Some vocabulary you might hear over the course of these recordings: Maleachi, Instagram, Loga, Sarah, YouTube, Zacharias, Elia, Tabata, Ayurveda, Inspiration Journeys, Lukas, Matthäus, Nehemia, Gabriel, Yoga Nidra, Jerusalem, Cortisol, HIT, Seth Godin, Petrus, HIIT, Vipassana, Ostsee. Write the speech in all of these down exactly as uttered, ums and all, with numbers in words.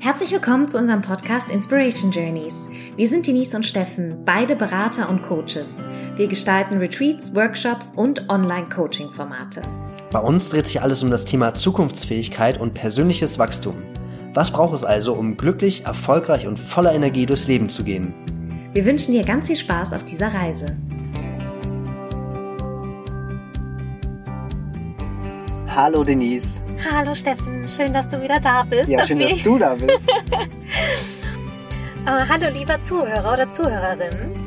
Herzlich willkommen zu unserem Podcast Inspiration Journeys. Wir sind Denise und Steffen, beide Berater und Coaches. Wir gestalten Retreats, Workshops und Online-Coaching-Formate. Bei uns dreht sich alles um das Thema Zukunftsfähigkeit und persönliches Wachstum. Was braucht es also, um glücklich, erfolgreich und voller Energie durchs Leben zu gehen? Wir wünschen dir ganz viel Spaß auf dieser Reise. Hallo Denise. Hallo Steffen, schön, dass du wieder da bist. Ja, schön, dass du da bist. Aber hallo lieber Zuhörer oder Zuhörerin.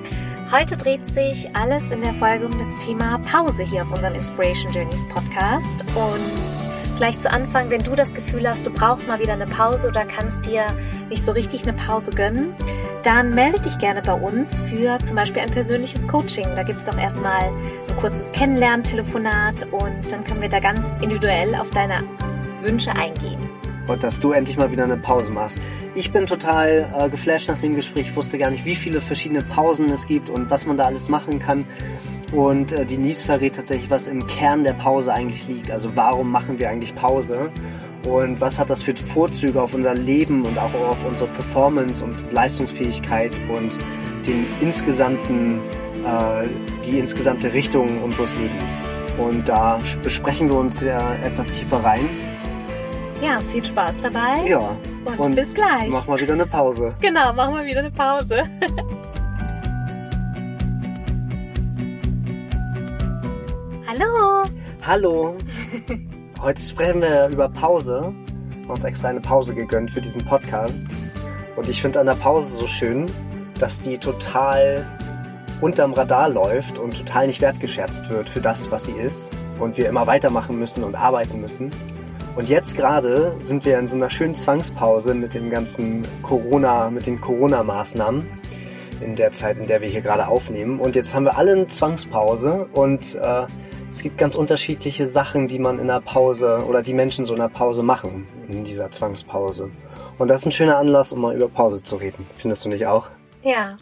Heute dreht sich alles in der Folge um das Thema Pause hier auf unserem Inspiration Journeys Podcast. Und gleich zu Anfang, wenn du das Gefühl hast, du brauchst mal wieder eine Pause oder kannst dir nicht so richtig eine Pause gönnen, dann melde dich gerne bei uns für zum Beispiel ein persönliches Coaching. Da gibt es auch erstmal ein kurzes Kennenlerntelefonat und dann können wir da ganz individuell auf deine Wünsche eingehen. Und dass du endlich mal wieder eine Pause machst. Ich bin total äh, geflasht nach dem Gespräch. Ich wusste gar nicht, wie viele verschiedene Pausen es gibt und was man da alles machen kann. Und äh, Denise verrät tatsächlich, was im Kern der Pause eigentlich liegt. Also warum machen wir eigentlich Pause? Und was hat das für Vorzüge auf unser Leben und auch auf unsere Performance und Leistungsfähigkeit und den insgesamten, äh, die insgesamte Richtung unseres Lebens? Und da besprechen wir uns ja etwas tiefer rein. Ja, viel Spaß dabei. Ja. Und, und bis gleich. Mach mal wieder eine Pause. Genau, machen wir wieder eine Pause. Hallo. Hallo. Heute sprechen wir über Pause. Wir haben uns extra eine Pause gegönnt für diesen Podcast. Und ich finde an der Pause so schön, dass die total unterm Radar läuft und total nicht wertgeschätzt wird für das, was sie ist. Und wir immer weitermachen müssen und arbeiten müssen. Und jetzt gerade sind wir in so einer schönen Zwangspause mit dem ganzen Corona, mit den Corona-Maßnahmen in der Zeit, in der wir hier gerade aufnehmen. Und jetzt haben wir alle eine Zwangspause und äh, es gibt ganz unterschiedliche Sachen, die man in einer Pause oder die Menschen so in einer Pause machen, in dieser Zwangspause. Und das ist ein schöner Anlass, um mal über Pause zu reden. Findest du nicht auch? Ja.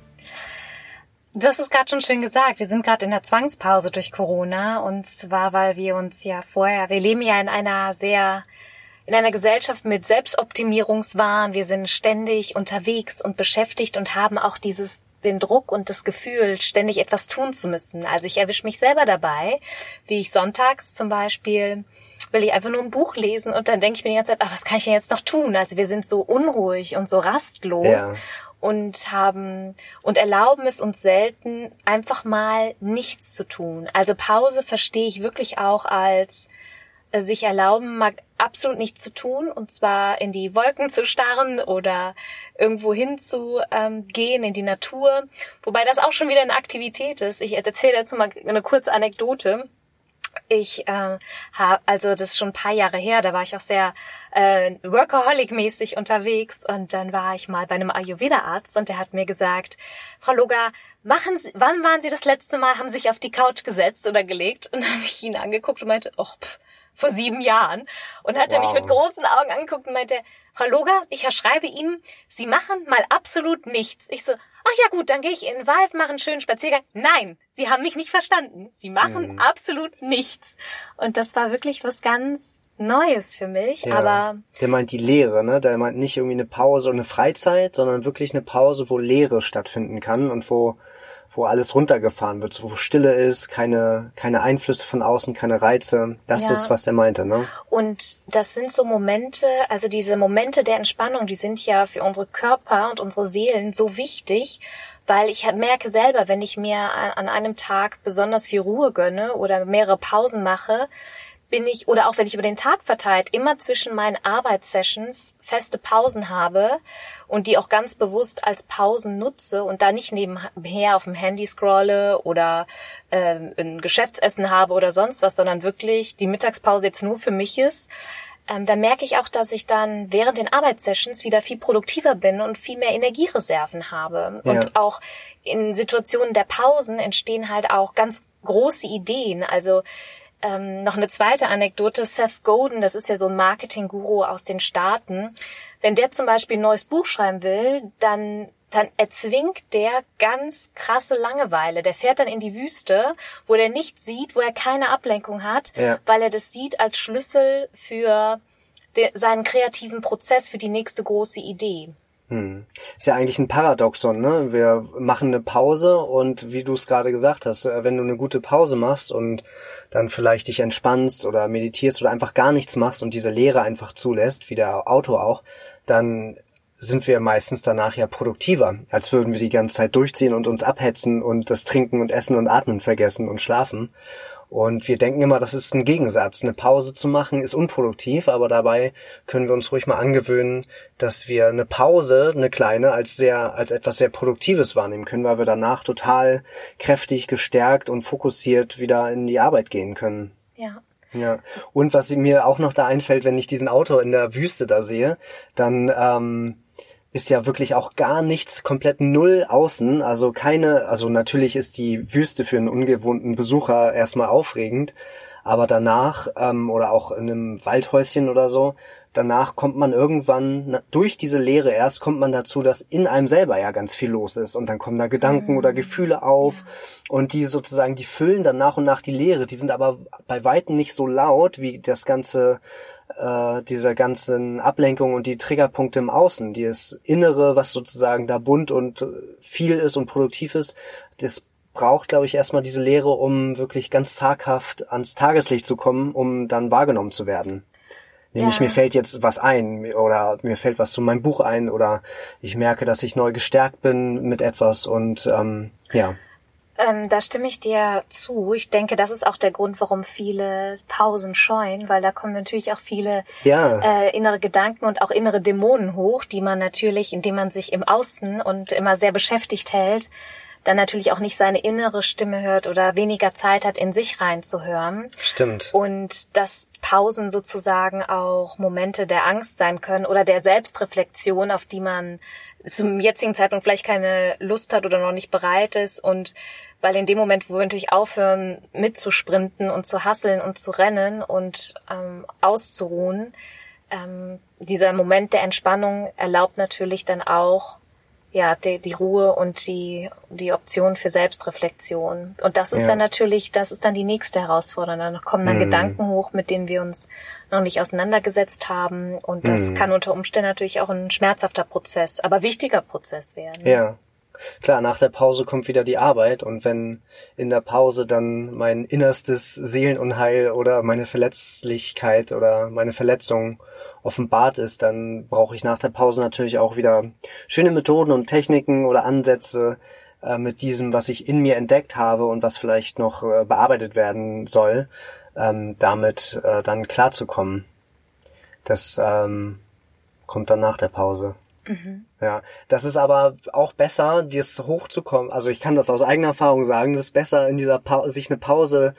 Das ist gerade schon schön gesagt. Wir sind gerade in der Zwangspause durch Corona. Und zwar, weil wir uns ja vorher, wir leben ja in einer sehr, in einer Gesellschaft mit Selbstoptimierungswahn. Wir sind ständig unterwegs und beschäftigt und haben auch dieses den Druck und das Gefühl, ständig etwas tun zu müssen. Also ich erwische mich selber dabei, wie ich sonntags zum Beispiel, will ich einfach nur ein Buch lesen und dann denke ich mir die ganze Zeit, ach, was kann ich denn jetzt noch tun? Also wir sind so unruhig und so rastlos ja. und haben und erlauben es uns selten, einfach mal nichts zu tun. Also Pause verstehe ich wirklich auch als sich erlauben, mal absolut nichts zu tun, und zwar in die Wolken zu starren oder irgendwo hinzugehen, ähm, in die Natur. Wobei das auch schon wieder eine Aktivität ist. Ich erzähle dazu mal eine kurze Anekdote. Ich äh, habe, also das ist schon ein paar Jahre her, da war ich auch sehr äh, Workaholic-mäßig unterwegs und dann war ich mal bei einem Ayurveda-Arzt und der hat mir gesagt, Frau Loga, machen Sie, wann waren Sie das letzte Mal, haben Sie sich auf die Couch gesetzt oder gelegt? Und dann habe ich ihn angeguckt und meinte, oh, pff, vor sieben Jahren. Und hat wow. er mich mit großen Augen angeguckt und meinte, Frau Loga, ich schreibe Ihnen, Sie machen mal absolut nichts. Ich so, ach ja gut, dann gehe ich in den Wald, mache einen schönen Spaziergang. Nein, Sie haben mich nicht verstanden. Sie machen mhm. absolut nichts. Und das war wirklich was ganz Neues für mich. Ja. Aber der meint die Lehre, ne? Der meint nicht irgendwie eine Pause und eine Freizeit, sondern wirklich eine Pause, wo Lehre stattfinden kann und wo wo alles runtergefahren wird, wo Stille ist, keine keine Einflüsse von außen, keine Reize. Das ja. ist, was er meinte, ne? Und das sind so Momente, also diese Momente der Entspannung, die sind ja für unsere Körper und unsere Seelen so wichtig, weil ich merke selber, wenn ich mir an einem Tag besonders viel Ruhe gönne oder mehrere Pausen mache, bin ich, oder auch wenn ich über den Tag verteilt, immer zwischen meinen Arbeitssessions feste Pausen habe und die auch ganz bewusst als Pausen nutze und da nicht nebenher auf dem Handy scrolle oder äh, ein Geschäftsessen habe oder sonst was, sondern wirklich die Mittagspause jetzt nur für mich ist, ähm, da merke ich auch, dass ich dann während den Arbeitssessions wieder viel produktiver bin und viel mehr Energiereserven habe. Ja. Und auch in Situationen der Pausen entstehen halt auch ganz große Ideen, also Ähm, noch eine zweite Anekdote, Seth Godin, das ist ja so ein Marketing-Guru aus den Staaten. Wenn der zum Beispiel ein neues Buch schreiben will, dann, dann erzwingt der ganz krasse Langeweile. Der fährt dann in die Wüste, wo der nichts sieht, wo er keine Ablenkung hat, ja. weil er das sieht als Schlüssel für de, seinen kreativen Prozess für die nächste große Idee. Hm. Ist ja eigentlich ein Paradoxon, ne? Wir machen eine Pause und wie du es gerade gesagt hast, wenn du eine gute Pause machst und dann vielleicht dich entspannst oder meditierst oder einfach gar nichts machst und diese Leere einfach zulässt, wie der Auto auch, dann sind wir meistens danach ja produktiver, als würden wir die ganze Zeit durchziehen und uns abhetzen und das Trinken und Essen und Atmen vergessen und schlafen. Und wir denken immer, das ist ein Gegensatz. Eine Pause zu machen ist unproduktiv, aber dabei können wir uns ruhig mal angewöhnen, dass wir eine Pause, eine kleine, als sehr, als etwas sehr Produktives wahrnehmen können, weil wir danach total kräftig, gestärkt und fokussiert wieder in die Arbeit gehen können. Ja. Ja. Und was mir auch noch da einfällt, wenn ich diesen Autor in der Wüste da sehe, dann, ähm, ist ja wirklich auch gar nichts, komplett null außen, also keine, also natürlich ist die Wüste für einen ungewohnten Besucher erstmal aufregend, aber danach, ähm, oder auch in einem Waldhäuschen oder so, danach kommt man irgendwann, na, durch diese Leere erst, kommt man dazu, dass in einem selber ja ganz viel los ist und dann kommen da Gedanken mhm. oder Gefühle auf und die sozusagen, die füllen dann nach und nach die Leere, die sind aber bei weitem nicht so laut, wie das ganze Äh, dieser ganzen Ablenkung und die Triggerpunkte im Außen, die das Innere, was sozusagen da bunt und viel ist und produktiv ist, das braucht, glaube ich, erstmal diese Leere, um wirklich ganz zaghaft ans Tageslicht zu kommen, um dann wahrgenommen zu werden. Nämlich ja. Mir fällt jetzt was ein oder mir fällt was zu meinem Buch ein oder ich merke, dass ich neu gestärkt bin mit etwas und ähm, ja. Ähm, da stimme ich dir zu. Ich denke, das ist auch der Grund, warum viele Pausen scheuen, weil da kommen natürlich auch viele ja. äh, innere Gedanken und auch innere Dämonen hoch, die man natürlich, indem man sich im Außen und immer sehr beschäftigt hält, dann natürlich auch nicht seine innere Stimme hört oder weniger Zeit hat, in sich reinzuhören. Stimmt. Und dass Pausen sozusagen auch Momente der Angst sein können oder der Selbstreflexion, auf die man zum jetzigen Zeitpunkt vielleicht keine Lust hat oder noch nicht bereit ist. Und weil in dem Moment, wo wir natürlich aufhören, mitzusprinten und zu hasseln und zu rennen und ähm, auszuruhen, ähm, dieser Moment der Entspannung erlaubt natürlich dann auch ja die, die Ruhe und die die Option für Selbstreflexion. Und das ist ja. dann natürlich, das ist dann die nächste Herausforderung. Da kommen dann mm. Gedanken hoch, mit denen wir uns noch nicht auseinandergesetzt haben. Und das mm. kann unter Umständen natürlich auch ein schmerzhafter Prozess, aber wichtiger Prozess werden. Ja, klar, nach der Pause kommt wieder die Arbeit. Und wenn in der Pause dann mein innerstes Seelenunheil oder meine Verletzlichkeit oder meine Verletzung offenbart ist, dann brauche ich nach der Pause natürlich auch wieder schöne Methoden und Techniken oder Ansätze äh, mit diesem, was ich in mir entdeckt habe und was vielleicht noch äh, bearbeitet werden soll, ähm, damit äh, dann klarzukommen. Das ähm, kommt dann nach der Pause. Mhm. Ja, das ist aber auch besser, das hochzukommen. Also ich kann das aus eigener Erfahrung sagen, das ist besser, in dieser pa- sich eine Pause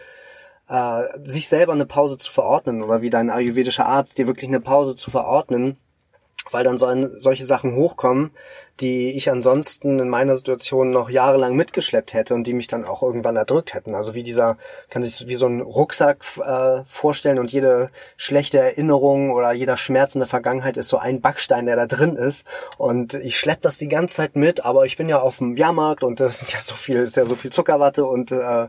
sich selber eine Pause zu verordnen oder wie dein ayurvedischer Arzt dir wirklich eine Pause zu verordnen, weil dann sollen solche Sachen hochkommen, die ich ansonsten in meiner Situation noch jahrelang mitgeschleppt hätte und die mich dann auch irgendwann erdrückt hätten. Also wie dieser, kann sich wie so ein Rucksack äh, vorstellen und jede schlechte Erinnerung oder jeder Schmerz in der Vergangenheit ist so ein Backstein, der da drin ist und ich schlepp das die ganze Zeit mit, aber ich bin ja auf dem Jahrmarkt und das ist ja so viel, ist ja so viel Zuckerwatte und äh,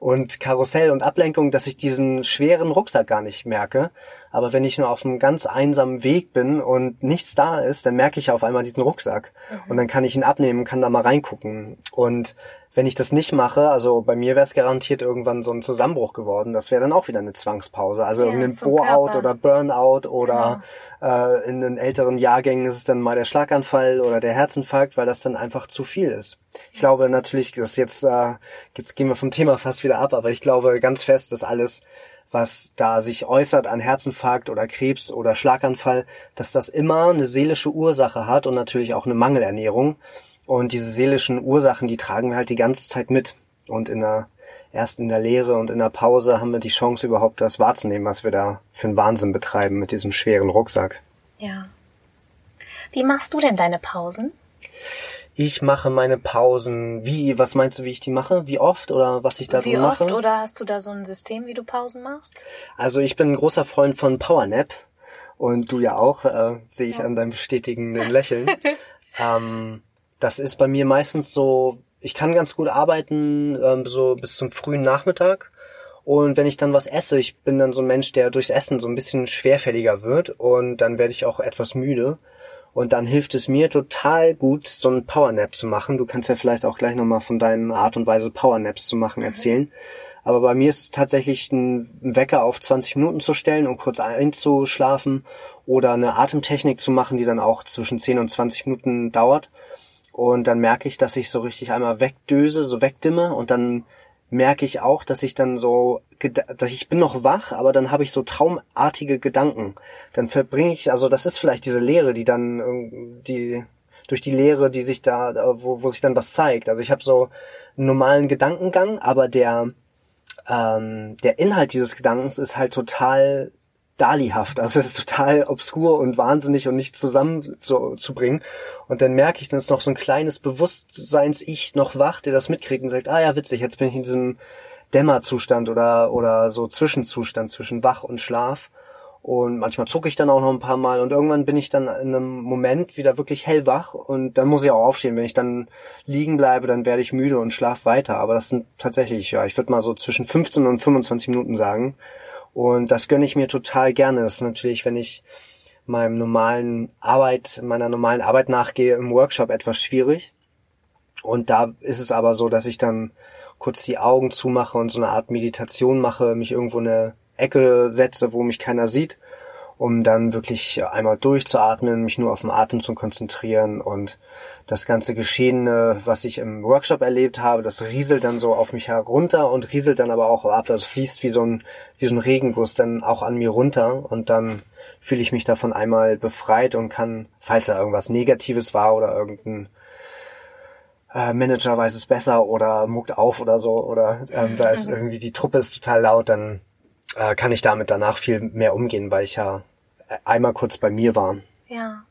und Karussell und Ablenkung, dass ich diesen schweren Rucksack gar nicht merke. Aber wenn ich nur auf einem ganz einsamen Weg bin und nichts da ist, dann merke ich auf einmal diesen Rucksack. Mhm. Und dann kann ich ihn abnehmen, kann da mal reingucken. Und wenn ich das nicht mache, also bei mir wäre es garantiert irgendwann so ein Zusammenbruch geworden. Das wäre dann auch wieder eine Zwangspause. Also ja, irgendein Bore-out oder Burnout oder genau. äh, in den älteren Jahrgängen ist es dann mal der Schlaganfall oder der Herzinfarkt, weil das dann einfach zu viel ist. Ich glaube natürlich, dass jetzt, äh, jetzt gehen wir vom Thema fast wieder ab, aber ich glaube ganz fest, dass alles, was da sich äußert an Herzinfarkt oder Krebs oder Schlaganfall, dass das immer eine seelische Ursache hat und natürlich auch eine Mangelernährung. Und diese seelischen Ursachen, die tragen wir halt die ganze Zeit mit. Und in der, erst in der Lehre und in der Pause haben wir die Chance überhaupt, das wahrzunehmen, was wir da für einen Wahnsinn betreiben mit diesem schweren Rucksack. Ja. Wie machst du denn deine Pausen? Ich mache meine Pausen, wie, was meinst du, wie ich die mache? Wie oft oder was ich da so mache? Wie oft oder hast du da so ein System, wie du Pausen machst? Also ich bin ein großer Freund von Powernap und du ja auch, äh, sehe ich ja. an deinem bestätigenden Lächeln. ähm, das ist bei mir meistens so, ich kann ganz gut arbeiten, ähm, so bis zum frühen Nachmittag Und wenn ich dann was esse, ich bin dann so ein Mensch, der durchs Essen so ein bisschen schwerfälliger wird und dann werde ich auch etwas müde. Und dann hilft es mir total gut, so einen Powernap zu machen. Du kannst ja vielleicht auch gleich nochmal von deiner Art und Weise, Powernaps zu machen, erzählen. Aber bei mir ist tatsächlich ein Wecker auf zwanzig Minuten zu stellen und kurz einzuschlafen oder eine Atemtechnik zu machen, die dann auch zwischen zehn und zwanzig Minuten dauert. Und dann merke ich, dass ich so richtig einmal wegdöse, so wegdimme und dann merke ich auch, dass ich dann so, dass ich bin noch wach, aber dann habe ich so traumartige Gedanken. Dann verbringe ich, also das ist vielleicht diese Leere, die dann, die durch die Leere, die sich da, wo, wo sich dann was zeigt. Also ich habe so einen normalen Gedankengang, aber der, ähm, der Inhalt dieses Gedankens ist halt total dalihaft. Also es ist total obskur und wahnsinnig und nicht zusammenzubringen. Und dann merke ich, dann ist noch so ein kleines Bewusstseins-Ich noch wach, der das mitkriegt und sagt, ah ja, witzig, jetzt bin ich in diesem Dämmerzustand oder oder so Zwischenzustand zwischen wach und Schlaf. Und manchmal zucke ich dann auch noch ein paar Mal und irgendwann bin ich dann in einem Moment wieder wirklich hellwach und dann muss ich auch aufstehen. Wenn ich dann liegen bleibe, dann werde ich müde und schlafe weiter. Aber das sind tatsächlich, ja, ich würde mal so zwischen fünfzehn und fünfundzwanzig Minuten sagen. Und das gönne ich mir total gerne. Das ist natürlich, wenn ich meinem normalen Arbeit, meiner normalen Arbeit nachgehe, im Workshop etwas schwierig. Und da ist es aber so, dass ich dann kurz die Augen zumache und so eine Art Meditation mache, mich irgendwo in eine Ecke setze, wo mich keiner sieht, um dann wirklich einmal durchzuatmen, mich nur auf den Atem zu konzentrieren und das ganze Geschehene, was ich im Workshop erlebt habe, das rieselt dann so auf mich herunter und rieselt dann aber auch ab. Das fließt wie so ein, wie so ein Regenguss dann auch an mir runter und dann fühle ich mich davon einmal befreit und kann, falls da irgendwas Negatives war oder irgendein äh, Manager weiß es besser oder muckt auf oder so oder ähm, da ist irgendwie die Truppe ist total laut, dann äh, kann ich damit danach viel mehr umgehen, weil ich ja einmal kurz bei mir war. Ja.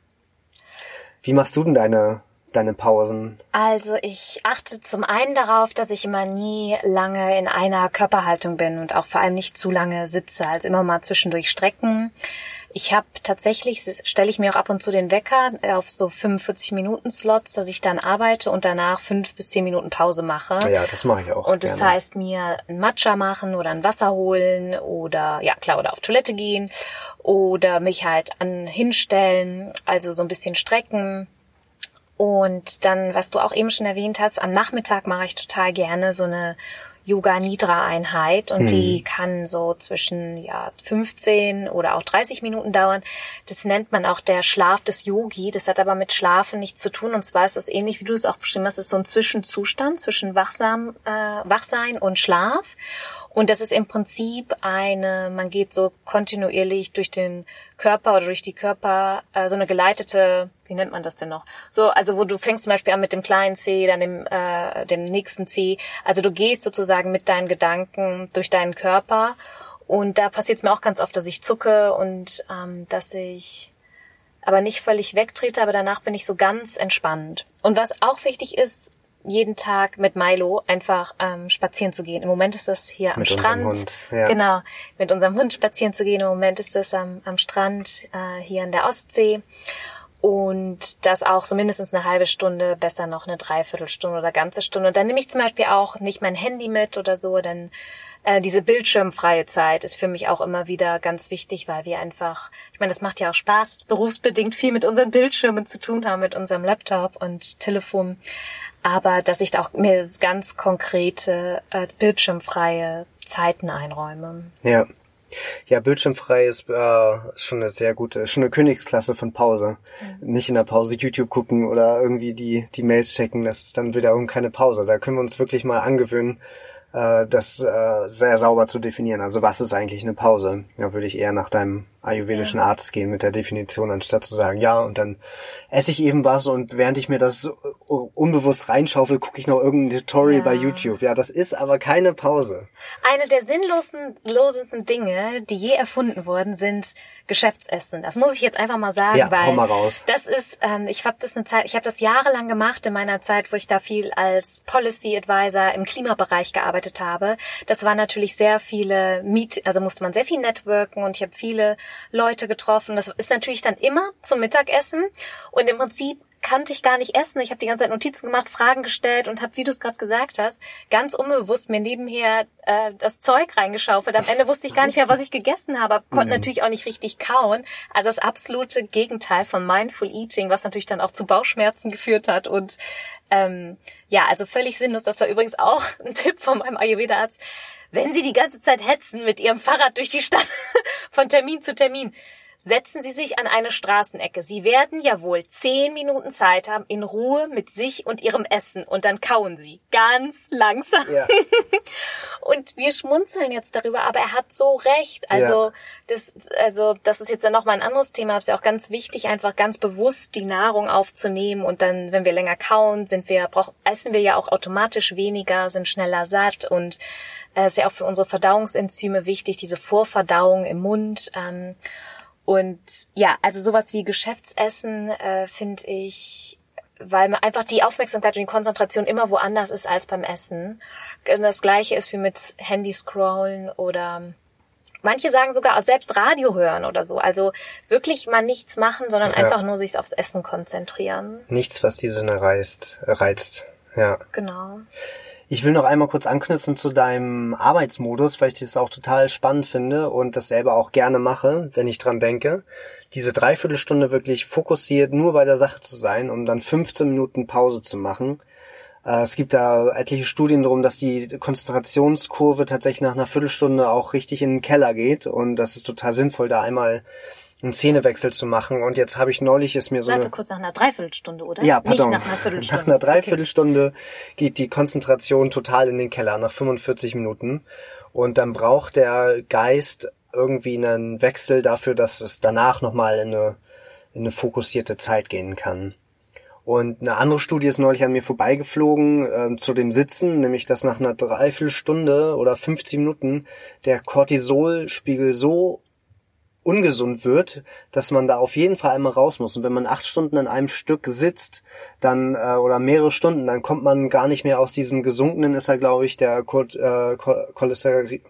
Wie machst du denn deine deine Pausen? Also ich achte zum einen darauf, dass ich immer nie lange in einer Körperhaltung bin und auch vor allem nicht zu lange sitze, also immer mal zwischendurch strecken. Ich habe tatsächlich, stelle ich mir auch ab und zu den Wecker auf so fünfundvierzig Minuten Slots, dass ich dann arbeite und danach fünf bis zehn Minuten Pause mache. Ja, das mache ich auch. Und das gerne heißt, mir einen Matcha machen oder ein Wasser holen oder, ja klar, oder auf Toilette gehen oder mich halt an hinstellen, also so ein bisschen strecken. Und dann, was du auch eben schon erwähnt hast, am Nachmittag mache ich total gerne so eine Yoga Nidra Einheit und mhm. die kann so zwischen ja fünfzehn oder auch dreißig Minuten dauern. Das nennt man auch der Schlaf des Yogi. Das hat aber mit Schlafen nichts zu tun und zwar ist das ähnlich, wie du es auch beschrieben hast, ist so ein Zwischenzustand zwischen wachsam, äh, Wachsein und Schlaf. Und das ist im Prinzip eine, man geht so kontinuierlich durch den Körper oder durch die Körper, äh, so eine geleitete, wie nennt man das denn noch? So, also wo du fängst zum Beispiel an mit dem kleinen Zeh, dann dem, äh, dem nächsten Zeh. Also du gehst sozusagen mit deinen Gedanken durch deinen Körper. Und da passiert es mir auch ganz oft, dass ich zucke und ähm, dass ich aber nicht völlig wegtrete, aber danach bin ich so ganz entspannt. Und was auch wichtig ist, jeden Tag mit Milo einfach ähm, spazieren zu gehen. Im Moment ist das hier am mit Strand. Unserem Hund, ja. Genau, mit unserem Hund spazieren zu gehen. Im Moment ist das am, am Strand äh, hier an der Ostsee. Und das auch so mindestens eine halbe Stunde, besser noch eine Dreiviertelstunde oder ganze Stunde. Und dann nehme ich zum Beispiel auch nicht mein Handy mit oder so. Denn äh, diese bildschirmfreie Zeit ist für mich auch immer wieder ganz wichtig, weil wir einfach, ich meine, das macht ja auch Spaß, berufsbedingt viel mit unseren Bildschirmen zu tun haben, mit unserem Laptop und Telefon. Aber dass ich da auch mir ganz konkrete, äh, bildschirmfreie Zeiten einräume. Ja, ja, bildschirmfrei ist äh, schon eine sehr gute, schon eine Königsklasse von Pause. Mhm. Nicht in der Pause YouTube gucken oder irgendwie die die Mails checken, das ist dann wiederum keine Pause. Da können wir uns wirklich mal angewöhnen, äh, das äh, sehr sauber zu definieren. Also was ist eigentlich eine Pause? Ja, würde ich eher nach deinem ayurvedischen ja. Arzt gehen mit der Definition, anstatt zu sagen, ja, und dann esse ich eben was und während ich mir das unbewusst reinschaufel, gucke ich noch irgendein Tutorial ja. bei YouTube. Ja, das ist aber keine Pause. Eine der sinnlosesten Dinge, die je erfunden wurden, sind Geschäftsessen. Das muss ich jetzt einfach mal sagen, ja, weil hau mal raus. Das ist, ähm, ich habe das eine Zeit, ich habe das jahrelang gemacht in meiner Zeit, wo ich da viel als Policy Advisor im Klimabereich gearbeitet habe. Das waren natürlich sehr viele Meet, also musste man sehr viel networken und ich habe viele Leute getroffen. Das ist natürlich dann immer zum Mittagessen und im Prinzip kannte ich gar nicht essen. Ich habe die ganze Zeit Notizen gemacht, Fragen gestellt und habe, wie du es gerade gesagt hast, ganz unbewusst mir nebenher äh, das Zeug reingeschaufelt. Am Ende wusste ich gar nicht mehr, was ich gegessen habe. Konnte mhm. natürlich auch nicht richtig kauen. Also das absolute Gegenteil von Mindful Eating, was natürlich dann auch zu Bauchschmerzen geführt hat. Und ähm, ja, also völlig sinnlos. Das war übrigens auch ein Tipp von meinem Ayurveda-Arzt. Wenn Sie die ganze Zeit hetzen mit Ihrem Fahrrad durch die Stadt von Termin zu Termin, setzen Sie sich an eine Straßenecke. Sie werden ja wohl zehn Minuten Zeit haben, in Ruhe mit sich und Ihrem Essen. Und dann kauen Sie. Ganz langsam. Ja. Und wir schmunzeln jetzt darüber, aber er hat so recht. Also, ja. das, also, das ist jetzt dann nochmal ein anderes Thema. Es ist ja auch ganz wichtig, einfach ganz bewusst die Nahrung aufzunehmen. Und dann, wenn wir länger kauen, sind wir, brauchen, essen wir ja auch automatisch weniger, sind schneller satt. Und es äh, ist ja auch für unsere Verdauungsenzyme wichtig, diese Vorverdauung im Mund. Ähm, Und ja, also sowas wie Geschäftsessen äh, finde ich, weil man einfach die Aufmerksamkeit und die Konzentration immer woanders ist als beim Essen. Und das Gleiche ist wie mit Handy scrollen oder manche sagen sogar selbst Radio hören oder so. Also wirklich mal nichts machen, sondern ja. einfach nur sich aufs Essen konzentrieren. Nichts, was die Sinne reizt, reizt. Ja. Genau. Ich will noch einmal kurz anknüpfen zu deinem Arbeitsmodus, weil ich das auch total spannend finde und das selber auch gerne mache, wenn ich dran denke. Diese Dreiviertelstunde wirklich fokussiert, nur bei der Sache zu sein, um dann fünfzehn Minuten Pause zu machen. Es gibt da etliche Studien darum, dass die Konzentrationskurve tatsächlich nach einer Viertelstunde auch richtig in den Keller geht und das ist total sinnvoll, da einmal einen Szenewechsel zu machen. Und jetzt habe ich neulich ist mir so Warte eine... kurz, nach einer Dreiviertelstunde, oder? Ja, pardon. Nicht nach einer Viertelstunde. Nach einer Dreiviertelstunde okay. geht die Konzentration total in den Keller, nach fünfundvierzig Minuten. Und dann braucht der Geist irgendwie einen Wechsel dafür, dass es danach nochmal in eine, in eine fokussierte Zeit gehen kann. Und eine andere Studie ist neulich an mir vorbeigeflogen äh, zu dem Sitzen, nämlich dass nach einer Dreiviertelstunde oder fünfzig Minuten der Cortisolspiegel so ungesund wird, dass man da auf jeden Fall einmal raus muss. Und wenn man acht Stunden an einem Stück sitzt, dann äh, oder mehrere Stunden, dann kommt man gar nicht mehr aus diesem gesunkenen, ist ja, glaube ich, der Kurt, äh, Cholesterin.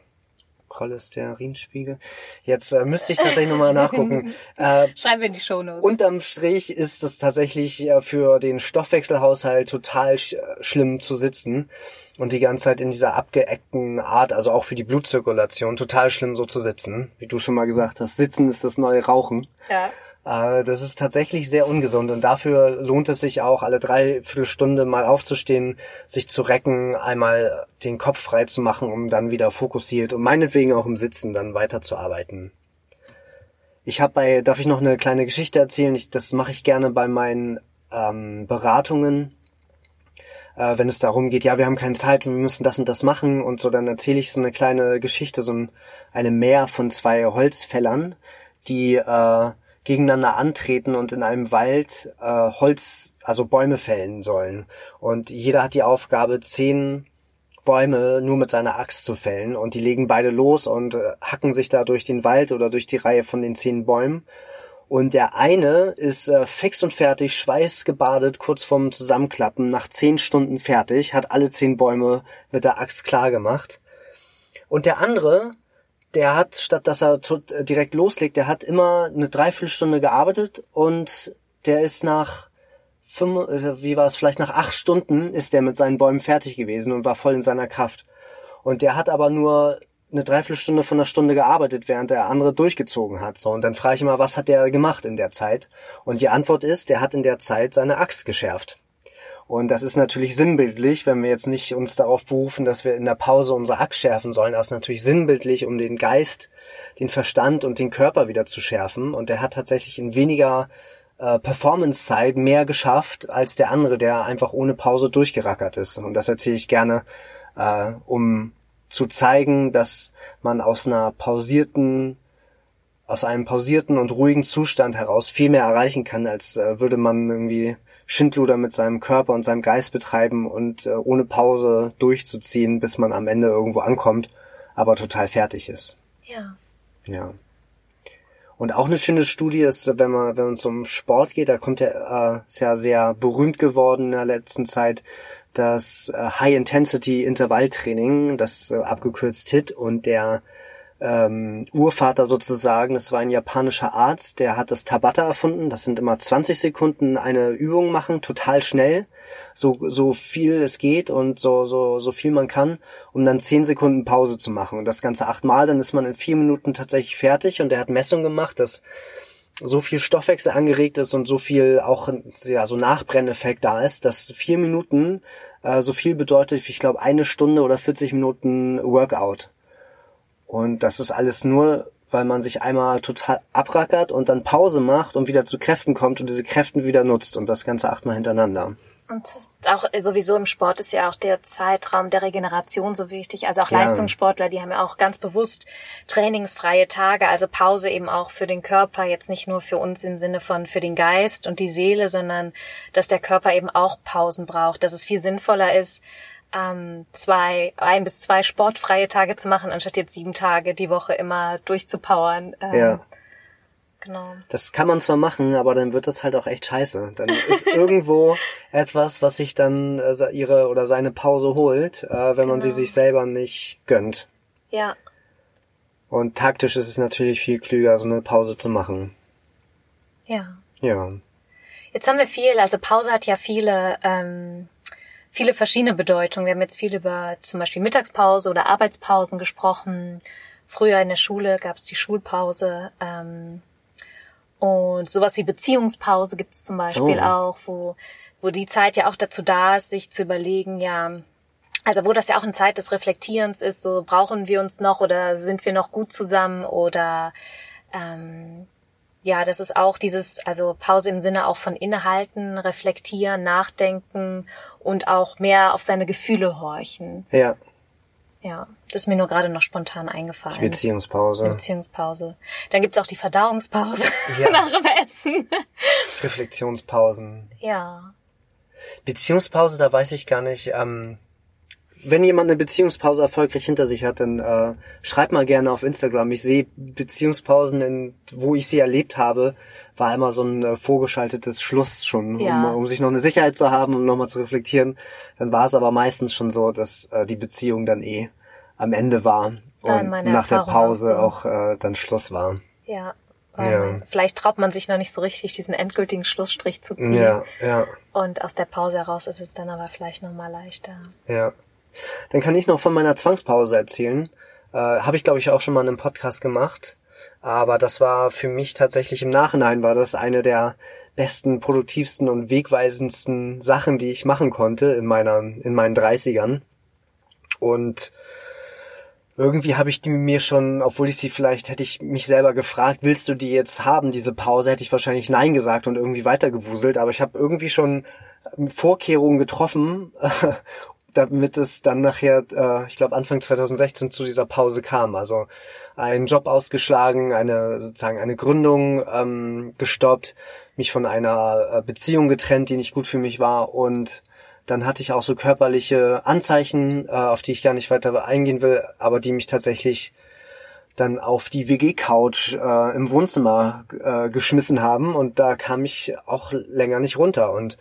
Cholesterinspiegel. Jetzt äh, müsste ich tatsächlich nochmal nachgucken. Äh, Schreiben wir in die Shownotes. Unterm Strich ist es tatsächlich äh, für den Stoffwechselhaushalt total sch- schlimm zu sitzen und die ganze Zeit in dieser abgeeckten Art, also auch für die Blutzirkulation, total schlimm so zu sitzen. Wie du schon mal gesagt hast, Sitzen ist das neue Rauchen. Ja. Äh, das ist tatsächlich sehr ungesund und dafür lohnt es sich auch, alle Dreiviertelstunde mal aufzustehen, sich zu recken, einmal den Kopf frei zu machen, um dann wieder fokussiert und meinetwegen auch im Sitzen dann weiterzuarbeiten. Ich habe bei, darf ich noch eine kleine Geschichte erzählen? Ich, das mache ich gerne bei meinen ähm, Beratungen. Äh, wenn es darum geht, ja, wir haben keine Zeit, wir müssen das und das machen und so, dann erzähle ich so eine kleine Geschichte, so ein, eine Mär von zwei Holzfällern, die äh, gegeneinander antreten und in einem Wald äh, Holz, also Bäume fällen sollen. Und jeder hat die Aufgabe, zehn Bäume nur mit seiner Axt zu fällen. Und die legen beide los und äh, hacken sich da durch den Wald oder durch die Reihe von den zehn Bäumen. Und der eine ist äh, fix und fertig, schweißgebadet, kurz vorm Zusammenklappen, nach zehn Stunden fertig, hat alle zehn Bäume mit der Axt klar gemacht. Und der andere, der hat, statt dass er direkt loslegt, der hat immer eine Dreiviertelstunde gearbeitet und der ist nach fünf, wie war es, vielleicht nach acht Stunden ist der mit seinen Bäumen fertig gewesen und war voll in seiner Kraft. Und der hat aber nur eine Dreiviertelstunde von einer Stunde gearbeitet, während der andere durchgezogen hat. So, und dann frage ich immer, was hat der gemacht in der Zeit? Und die Antwort ist, der hat in der Zeit seine Axt geschärft. Und das ist natürlich sinnbildlich, wenn wir jetzt nicht uns darauf berufen, dass wir in der Pause unsere Axt schärfen sollen, aber es ist natürlich sinnbildlich, um den Geist, den Verstand und den Körper wieder zu schärfen. Und der hat tatsächlich in weniger äh, Performance-Zeit mehr geschafft als der andere, der einfach ohne Pause durchgerackert ist. Und das erzähle ich gerne, äh, um zu zeigen, dass man aus einer pausierten, aus einem pausierten und ruhigen Zustand heraus viel mehr erreichen kann, als äh, würde man irgendwie Schindluder mit seinem Körper und seinem Geist betreiben und äh, ohne Pause durchzuziehen, bis man am Ende irgendwo ankommt, aber total fertig ist. Ja. Ja. Und auch eine schöne Studie ist, wenn man, wenn es um Sport geht, da kommt ja, äh, ist ja sehr berühmt geworden in der letzten Zeit, das äh, High-Intensity-Intervalltraining, das äh, abgekürzt H I T, und der ähm, Urvater sozusagen. Das war ein japanischer Arzt, der hat das Tabata erfunden. Das sind immer zwanzig Sekunden eine Übung machen, total schnell, so so viel es geht und so so so viel man kann, um dann zehn Sekunden Pause zu machen. Und das Ganze achtmal, dann ist man in vier Minuten tatsächlich fertig. Und der hat Messungen gemacht, dass so viel Stoffwechsel angeregt ist und so viel auch, ja, so Nachbrenneffekt da ist, dass vier Minuten äh, so viel bedeutet, ich glaube, eine Stunde oder vierzig Minuten Workout. Und das ist alles nur, weil man sich einmal total abrackert und dann Pause macht und wieder zu Kräften kommt und diese Kräften wieder nutzt und das Ganze achtmal hintereinander. Und auch sowieso im Sport ist ja auch der Zeitraum der Regeneration so wichtig. Also auch ja. Leistungssportler, die haben ja auch ganz bewusst trainingsfreie Tage, also Pause eben auch für den Körper, jetzt nicht nur für uns im Sinne von für den Geist und die Seele, sondern dass der Körper eben auch Pausen braucht, dass es viel sinnvoller ist, ähm, zwei, ein bis zwei sportfreie Tage zu machen, anstatt jetzt sieben Tage die Woche immer durchzupowern. Ähm, ja. Genau. Das kann man zwar machen, aber dann wird das halt auch echt scheiße. Dann ist irgendwo etwas, was sich dann äh, ihre oder seine Pause holt, äh, wenn genau. man sie sich selber nicht gönnt. Ja. Und taktisch ist es natürlich viel klüger, so eine Pause zu machen. Ja. Ja. Jetzt haben wir viel, also Pause hat ja viele, ähm, viele verschiedene Bedeutungen. Wir haben jetzt viel über zum Beispiel Mittagspause oder Arbeitspausen gesprochen. Früher in der Schule gab es die Schulpause, ähm, und sowas wie Beziehungspause gibt es zum Beispiel oh. auch, wo wo die Zeit ja auch dazu da ist, sich zu überlegen, ja, also wo das ja auch eine Zeit des Reflektierens ist, so brauchen wir uns noch oder sind wir noch gut zusammen oder ähm, ja, das ist auch dieses, also Pause im Sinne auch von innehalten, reflektieren, nachdenken und auch mehr auf seine Gefühle horchen. Ja. Ja, das ist mir nur gerade noch spontan eingefallen. Die Beziehungspause. Die Beziehungspause. Dann gibt's auch die Verdauungspause ja. nach dem Essen. Reflexionspausen. Ja. Beziehungspause, da weiß ich gar nicht. Ähm, wenn jemand eine Beziehungspause erfolgreich hinter sich hat, dann äh, schreibt mal gerne auf Instagram. Ich sehe Beziehungspausen, in, wo ich sie erlebt habe, war immer so ein äh, vorgeschaltetes Schluss schon, ja. um, um sich noch eine Sicherheit zu haben, um nochmal zu reflektieren. Dann war es aber meistens schon so, dass äh, die Beziehung dann eh am Ende war und nach der Pause auch, so. auch äh, dann Schluss war. Ja, weil ja. vielleicht traut man sich noch nicht so richtig, diesen endgültigen Schlussstrich zu ziehen. Ja, ja. Und aus der Pause heraus ist es dann aber vielleicht nochmal leichter. Ja. Dann kann ich noch von meiner Zwangspause erzählen. Äh, habe ich, glaube ich, auch schon mal in einem Podcast gemacht. Aber das war für mich tatsächlich im Nachhinein, war das eine der besten, produktivsten und wegweisendsten Sachen, die ich machen konnte in meiner, in meinen dreißigern. Und irgendwie habe ich die mir schon, obwohl ich sie vielleicht, hätte ich mich selber gefragt, willst du die jetzt haben, diese Pause, hätte ich wahrscheinlich Nein gesagt und irgendwie weitergewuselt. Aber ich habe irgendwie schon Vorkehrungen getroffen, damit es dann nachher, äh, ich glaube Anfang zwanzig sechzehn zu dieser Pause kam. Also einen Job ausgeschlagen, eine sozusagen eine Gründung ähm, gestoppt, mich von einer Beziehung getrennt, die nicht gut für mich war. Und dann hatte ich auch so körperliche Anzeichen, äh, auf die ich gar nicht weiter eingehen will, aber die mich tatsächlich dann auf die W G-Couch äh, im Wohnzimmer äh, geschmissen haben. Und da kam ich auch länger nicht runter. Und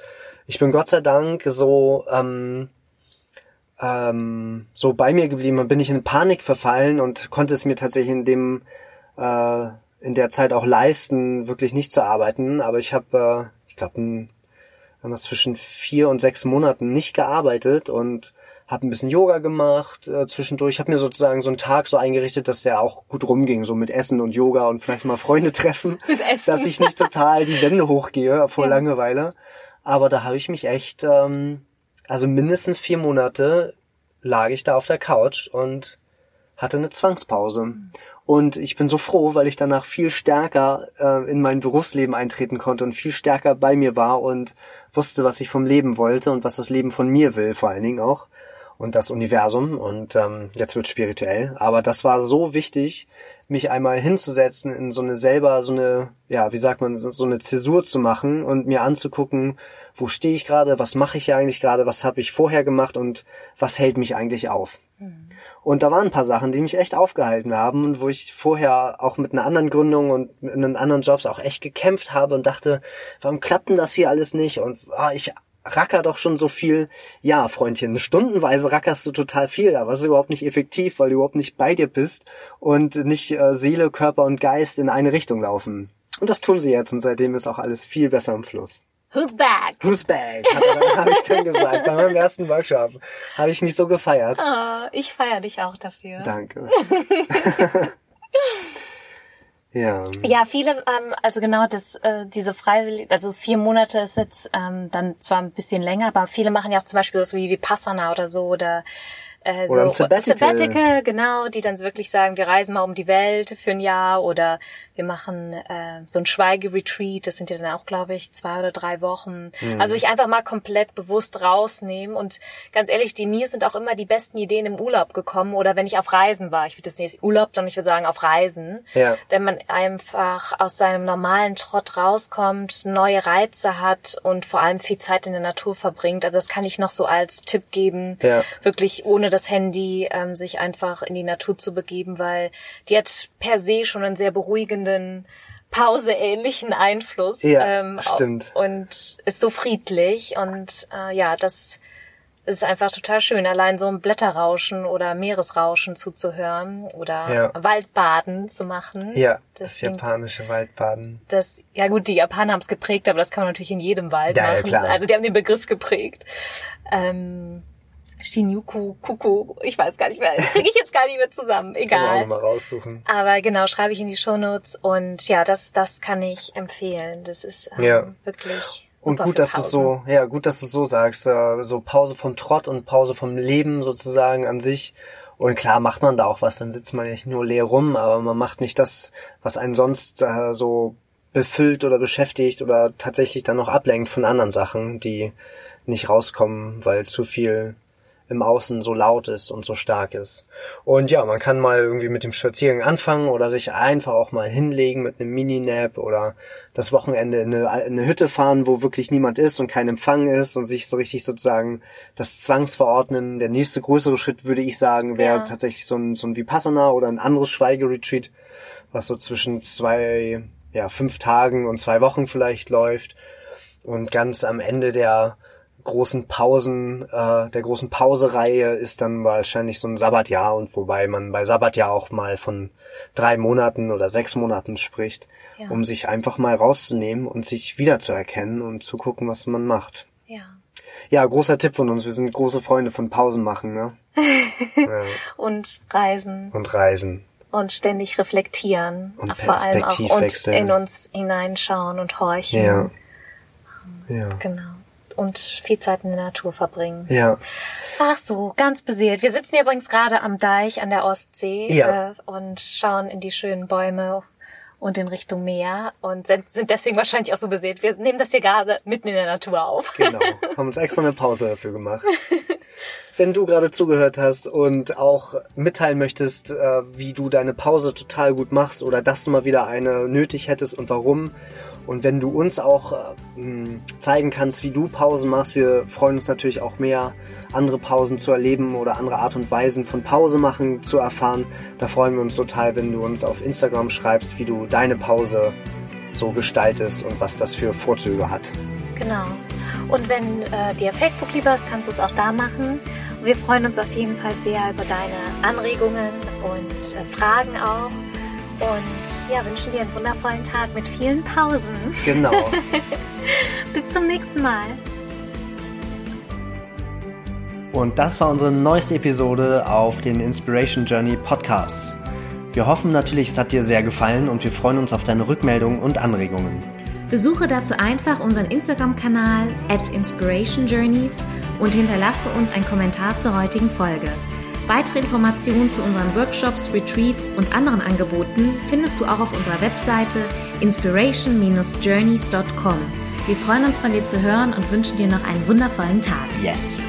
ich bin Gott sei Dank so... Ähm, so bei mir geblieben und bin ich in Panik verfallen und konnte es mir tatsächlich in dem äh, in der Zeit auch leisten, wirklich nicht zu arbeiten. Aber ich habe, äh, ich glaube, zwischen vier und sechs Monaten nicht gearbeitet und habe ein bisschen Yoga gemacht äh, zwischendurch. Habe mir sozusagen so einen Tag so eingerichtet, dass der auch gut rumging, so mit Essen und Yoga und vielleicht mal Freunde treffen, mit Essen. Dass ich nicht total die Wände hochgehe vor ja. Langeweile. Aber da habe ich mich echt... Ähm, Also mindestens vier Monate lag ich da auf der Couch und hatte eine Zwangspause. Und ich bin so froh, weil ich danach viel stärker äh, in mein Berufsleben eintreten konnte und viel stärker bei mir war und wusste, was ich vom Leben wollte und was das Leben von mir will, vor allen Dingen auch. Und das Universum. Und ähm, jetzt wird's spirituell. Aber das war so wichtig, mich einmal hinzusetzen, in so eine selber, so eine, ja, wie sagt man, so eine Zäsur zu machen und mir anzugucken, wo stehe ich gerade, was mache ich eigentlich gerade, was habe ich vorher gemacht und was hält mich eigentlich auf. Mhm. Und da waren ein paar Sachen, die mich echt aufgehalten haben und wo ich vorher auch mit einer anderen Gründung und in anderen Jobs auch echt gekämpft habe und dachte, warum klappt denn das hier alles nicht? Und ah, ich racker doch schon so viel. Ja, Freundchen, stundenweise rackerst du total viel, aber es ist überhaupt nicht effektiv, weil du überhaupt nicht bei dir bist und nicht äh, Seele, Körper und Geist in eine Richtung laufen. Und das tun sie jetzt und seitdem ist auch alles viel besser im Fluss. Who's back? Who's back? Habe ich dann gesagt, bei meinem ersten Workshop habe ich mich so gefeiert. Oh, ich feiere dich auch dafür. Danke. Ja. Ja, viele, ähm, also genau, das, äh, diese freiwillig, also vier Monate ist jetzt ähm, dann zwar ein bisschen länger, aber viele machen ja auch zum Beispiel so wie Vipassana oder so oder äh, so oder ein Sabbatical. Sabbatical, genau, die dann wirklich sagen, wir reisen mal um die Welt für ein Jahr oder wir machen äh, so ein Schweigeretreat, das sind ja dann auch, glaube ich, zwei oder drei Wochen. Mhm. Also sich einfach mal komplett bewusst rausnehmen und ganz ehrlich, die mir sind auch immer die besten Ideen im Urlaub gekommen oder wenn ich auf Reisen war. Ich würde das nicht Urlaub, sondern ich würde sagen auf Reisen. Ja. Wenn man einfach aus seinem normalen Trott rauskommt, neue Reize hat und vor allem viel Zeit in der Natur verbringt. Also das kann ich noch so als Tipp geben, ja. Wirklich ohne das Handy ähm, sich einfach in die Natur zu begeben, weil die hat per se schon einen sehr beruhigenden Pause-ähnlichen Einfluss. Ja, ähm, stimmt. Und ist so friedlich und äh, ja, das ist einfach total schön, allein so ein Blätterrauschen oder Meeresrauschen zuzuhören oder ja. Waldbaden zu machen. Ja, deswegen, das japanische Waldbaden. Das, ja gut, die Japaner haben es geprägt, aber das kann man natürlich in jedem Wald ja, machen. Ja, klar. Also die haben den Begriff geprägt. Ähm, Shinjuku, Kuku, ich weiß gar nicht mehr, kriege ich jetzt gar nicht mehr zusammen, egal. Kann man auch mal raussuchen. Aber genau, schreibe ich in die Shownotes und ja, das das kann ich empfehlen. Das ist ähm, ja. wirklich und super gut, dass du so, ja, gut, dass du so sagst, äh, so Pause vom Trott und Pause vom Leben sozusagen an sich. Und klar macht man da auch was, dann sitzt man ja nicht nur leer rum, aber man macht nicht das, was einen sonst äh, so befüllt oder beschäftigt oder tatsächlich dann noch ablenkt von anderen Sachen, die nicht rauskommen, weil zu viel im Außen so laut ist und so stark ist. Und ja, man kann mal irgendwie mit dem Spaziergang anfangen oder sich einfach auch mal hinlegen mit einem Mini-Nap oder das Wochenende in eine, in eine Hütte fahren, wo wirklich niemand ist und kein Empfang ist und sich so richtig sozusagen das Zwangsverordnen. Der nächste größere Schritt, würde ich sagen, wäre ja. tatsächlich so ein, so ein Vipassana oder ein anderes Schweigeretreat, was so zwischen zwei, ja, fünf Tagen und zwei Wochen vielleicht läuft und ganz am Ende der großen Pausen, äh, der großen Pausereihe ist dann wahrscheinlich so ein Sabbatjahr und wobei man bei Sabbatjahr auch mal von drei Monaten oder sechs Monaten spricht, ja. um sich einfach mal rauszunehmen und sich wiederzuerkennen und zu gucken, was man macht. Ja. Ja, großer Tipp von uns. Wir sind große Freunde von Pausen machen, ne? ja. Und Reisen. Und Reisen. Und ständig reflektieren. Und vor allem auch und in uns hineinschauen und horchen. Ja. Ja. Genau. Und viel Zeit in der Natur verbringen. Ja. Ach so, ganz beseelt. Wir sitzen hier übrigens gerade am Deich an der Ostsee ja. äh, und schauen in die schönen Bäume und in Richtung Meer und sind deswegen wahrscheinlich auch so beseelt. Wir nehmen das hier gerade mitten in der Natur auf. Genau, haben uns extra eine Pause dafür gemacht. Wenn du gerade zugehört hast und auch mitteilen möchtest, äh, wie du deine Pause total gut machst oder dass du mal wieder eine nötig hättest und warum, und wenn du uns auch äh, zeigen kannst, wie du Pausen machst, wir freuen uns natürlich auch mehr, andere Pausen zu erleben oder andere Art und Weisen von Pause machen zu erfahren. Da freuen wir uns total, wenn du uns auf Instagram schreibst, wie du deine Pause so gestaltest und was das für Vorzüge hat. Genau. Und wenn äh, dir Facebook lieber ist, kannst du es auch da machen. Wir freuen uns auf jeden Fall sehr über deine Anregungen und äh, Fragen auch. Und ja, wünschen dir einen wundervollen Tag mit vielen Pausen. Genau. Bis zum nächsten Mal. Und das war unsere neueste Episode auf den Inspiration Journey Podcasts. Wir hoffen natürlich, es hat dir sehr gefallen und wir freuen uns auf deine Rückmeldungen und Anregungen. Besuche dazu einfach unseren Instagram-Kanal at inspiration journeys und hinterlasse uns einen Kommentar zur heutigen Folge. Weitere Informationen zu unseren Workshops, Retreats und anderen Angeboten findest du auch auf unserer Webseite inspiration dash journeys dot com. Wir freuen uns, von dir zu hören und wünschen dir noch einen wundervollen Tag. Yes!